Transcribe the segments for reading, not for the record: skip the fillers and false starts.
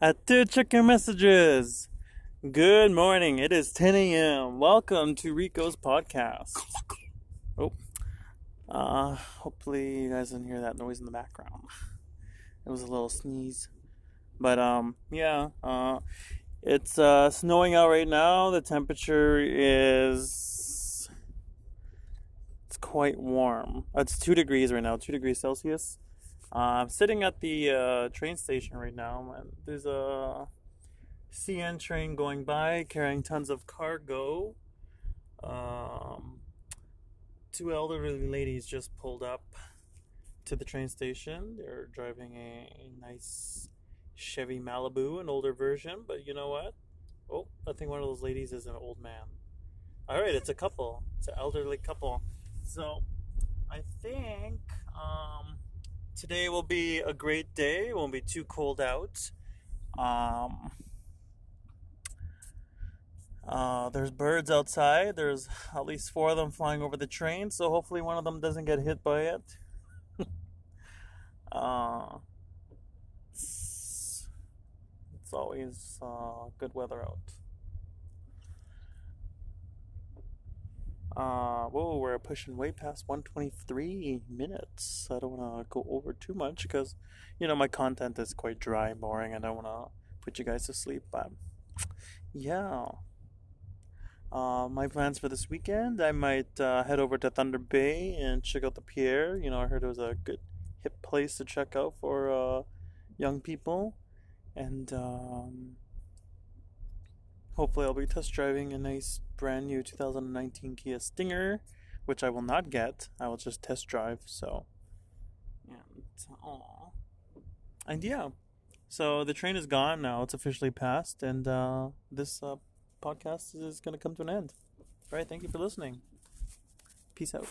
at 2 Chicken Messages. Good morning. It is 10 a.m. Welcome to Rico's podcast. Oh, hopefully you guys didn't hear that noise in the background. It was a little sneeze, but it's snowing out right now. The temperature is quite warm. It's 2 degrees right now, 2 degrees Celsius. I'm sitting at the train station right now, and there's a CN train going by carrying tons of cargo. Two elderly ladies just pulled up to the train station. They're driving a nice Chevy Malibu, an older version, but you know what? Oh, I think one of those ladies is an old man. All right, it's a couple. It's an elderly couple. So I think today will be a great day. It won't be too cold out. There's birds outside. There's at least 4 of them flying over the train, so hopefully one of them doesn't get hit by it. It's always good weather out. Whoa, we're pushing way past 123 minutes. I don't want to go over too much because, you know, my content is quite dry and boring. I don't want to put you guys to sleep, but yeah. My plans for this weekend, I might head over to Thunder Bay and check out the pier. You know, I heard it was a good, hip place to check out for young people. And hopefully I'll be test driving a nice brand new 2019 Kia Stinger, which I will not get. I will just test drive. So, and yeah, so the train is gone now. It's officially passed, and this podcast is going to come to an end. All right, thank you for listening. Peace out.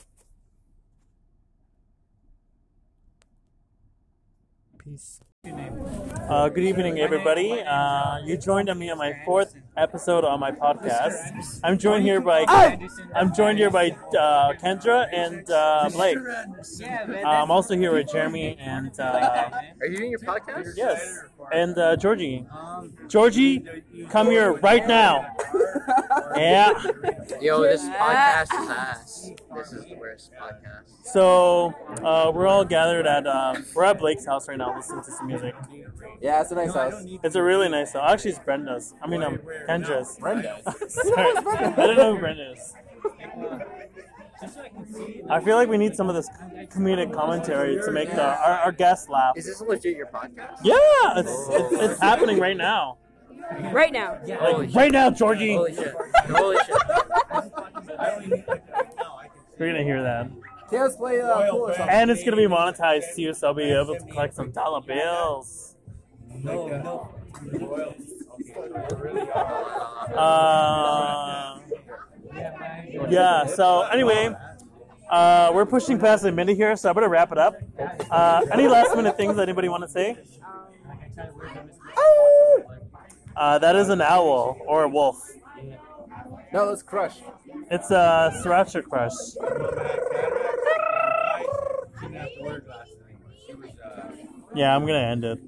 Peace. Good evening, everybody. You joined me on my 4th episode on my podcast. I'm joined here by Kendra and Blake. I'm also here with Jeremy and. Are you doing your podcast? Yes. And Georgie. Georgie, come here right now. Yeah. Yo, this podcast is ass. This is the worst podcast. So we're all gathered at we're at Blake's house right now listening to some music. Yeah, it's a nice house. It's a really nice house. Actually, it's Brenda's. I mean, Kendra's. Brenda. Sorry. I don't know who Brenda is. I feel like we need some of this comedic commentary to make our guests laugh. Is this legit your podcast? Yeah, it's happening right now. Right now. Yeah. Like, right now, Georgie. Holy shit. Holy shit. You're going to hear that. And it's going to be monetized too, so I'll be able to collect some dollar bills. No. Yeah, so anyway, we're pushing past the minute here, so I better wrap it up. Any last minute things that anybody want to say? That is an owl or a wolf. No, it's Crush. It's a Sriracha Crush. Yeah, I'm going to end it.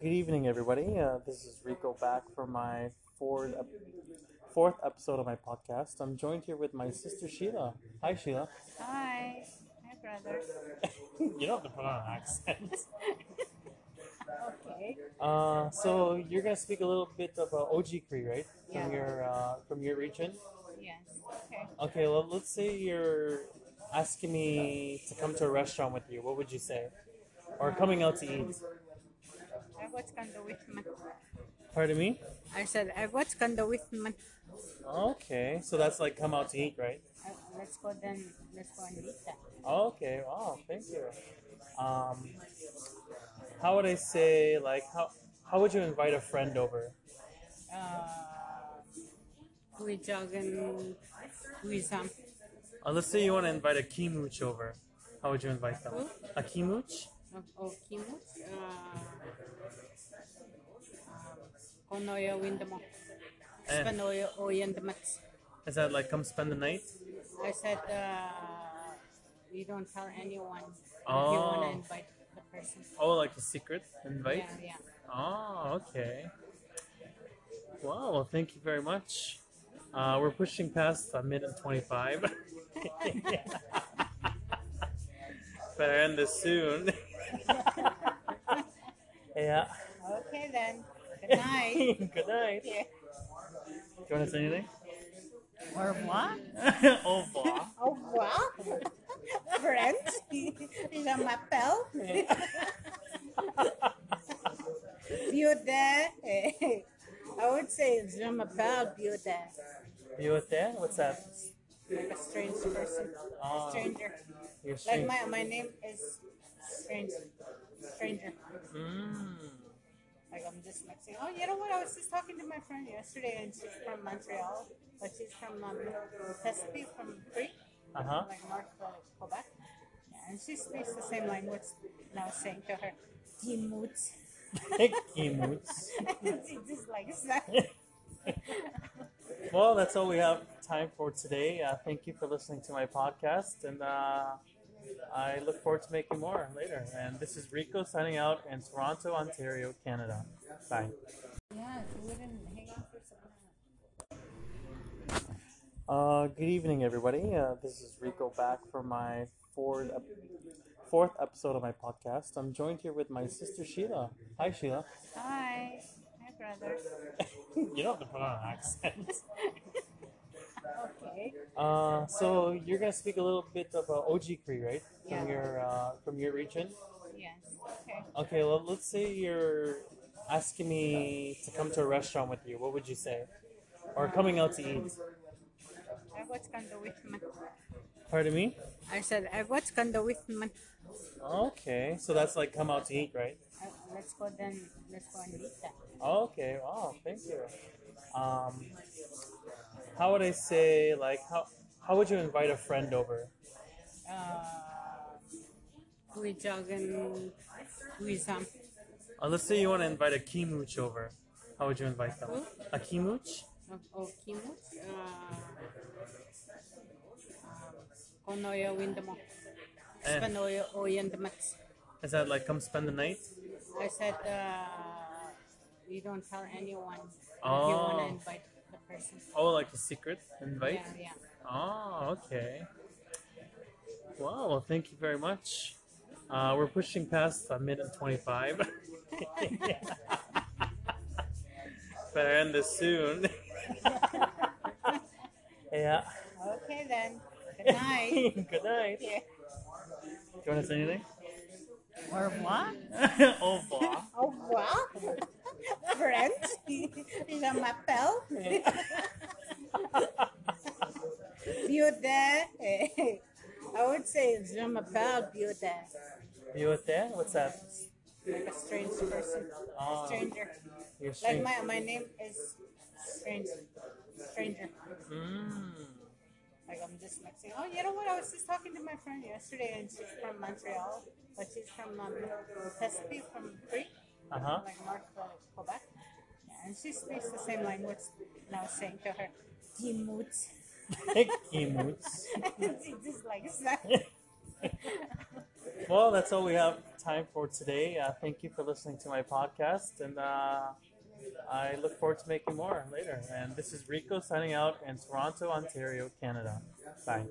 Good evening, everybody. This is Rico back for my fourth episode of my podcast. I'm joined here with my sister, Sheila. Hi, Sheila. Hi. Hi, brothers. You don't have to put on an accent. Okay. So you're gonna speak a little bit about Oji-Cree, right? Yeah. From your region. Yes. Okay. Okay. Well, let's say you're asking me to come to a restaurant with you. What would you say? Or coming out to eat? Pardon me? I said I watch Kanda with me. Okay, so that's like come out to eat, right? Let's go then. Let's go and eat that. Okay. Wow. Thank you. How would I say, like, how would you invite a friend over? We jog and we some. Let's say you want to invite a Kimooch over. How would you invite them? Who? A Kimooch? Oh, Kimooch? Konoyo Windamo. Spanoyo Oyendamat. Is that like come spend the night? I said you don't tell anyone if you want to invite the person. Oh, like a secret invite? Yeah, yeah. Oh, okay. Wow, well, thank you very much. We're pushing past a minute 25. Better end this soon. Yeah. Okay then. Good night. Good night. Yeah. Do you want to say anything? Au revoir. Au revoir. Au revoir. Friends. Je m'appelle. Biodin. I would say je m'appelle Biodin. Biodin? What's that? A strange person. Oh. A stranger. Like my name is Stranger. Mm. Like I'm just like saying, oh, you know what? I was just talking to my friend yesterday, and she's from Montreal, but she's from Chesapeake, from Cree, like North Quebec, and she speaks the same language. And I was saying to her, "Kimut." Kimut. And she just like that. Well, that's all we have time for today. Thank you for listening to my podcast, and I look forward to making more later. And this is Rico signing out in Toronto, Ontario, Canada. Bye. Yeah, we wouldn't hang out for some time. Good evening, everybody. This is Rico back for my fourth episode of my podcast. I'm joined here with my sister, Sheila. Hi, Sheila. Hi. Hi, brother. You don't have to put on an accent. Okay. So you're gonna speak a little bit of Oji-Cree, right? Yeah. From your region. Yes. Okay. Okay. Well, let's say you're asking me to come to a restaurant with you. What would you say? Or coming out to eat. Pardon me? I said Okay. So that's like come out to eat, right? Let's go then. Let's go and eat that. Okay. Wow. Thank you. How would I say, like, how would you invite a friend over? Let's say you want to invite a Kimooch over. How would you invite them? Who? A Kimooch? Oh, Kimooch? Is that like, come spend the night? I said, you don't tell anyone if you want to invite the person. Oh, like a secret invite? Yeah, yeah. Oh, okay. Wow, well, thank you very much. We're pushing past a minute 25. Better end this soon. Yeah. Okay then. Good night. Good night. Yeah. Do you want to say anything? Au revoir. Au revoir. Au revoir. Friends. Je m'appelle. Biodin. I would say je m'appelle Biodin. Biodin? What's that? Like a strange person. Oh. A stranger. Like my name is Stranger. Mm. Like I'm just like saying, oh, you know what? I was just talking to my friend yesterday, and she's from Montreal, but she's from Chesapeake, from Cree, like North Quebec, and she speaks the same language. And I was saying to her, "Kimut." Kimut. And she just like that. Well, that's all we have time for today. Thank you for listening to my podcast, and I look forward to making more later. And this is Rico signing out in Toronto, Ontario, Canada. Bye.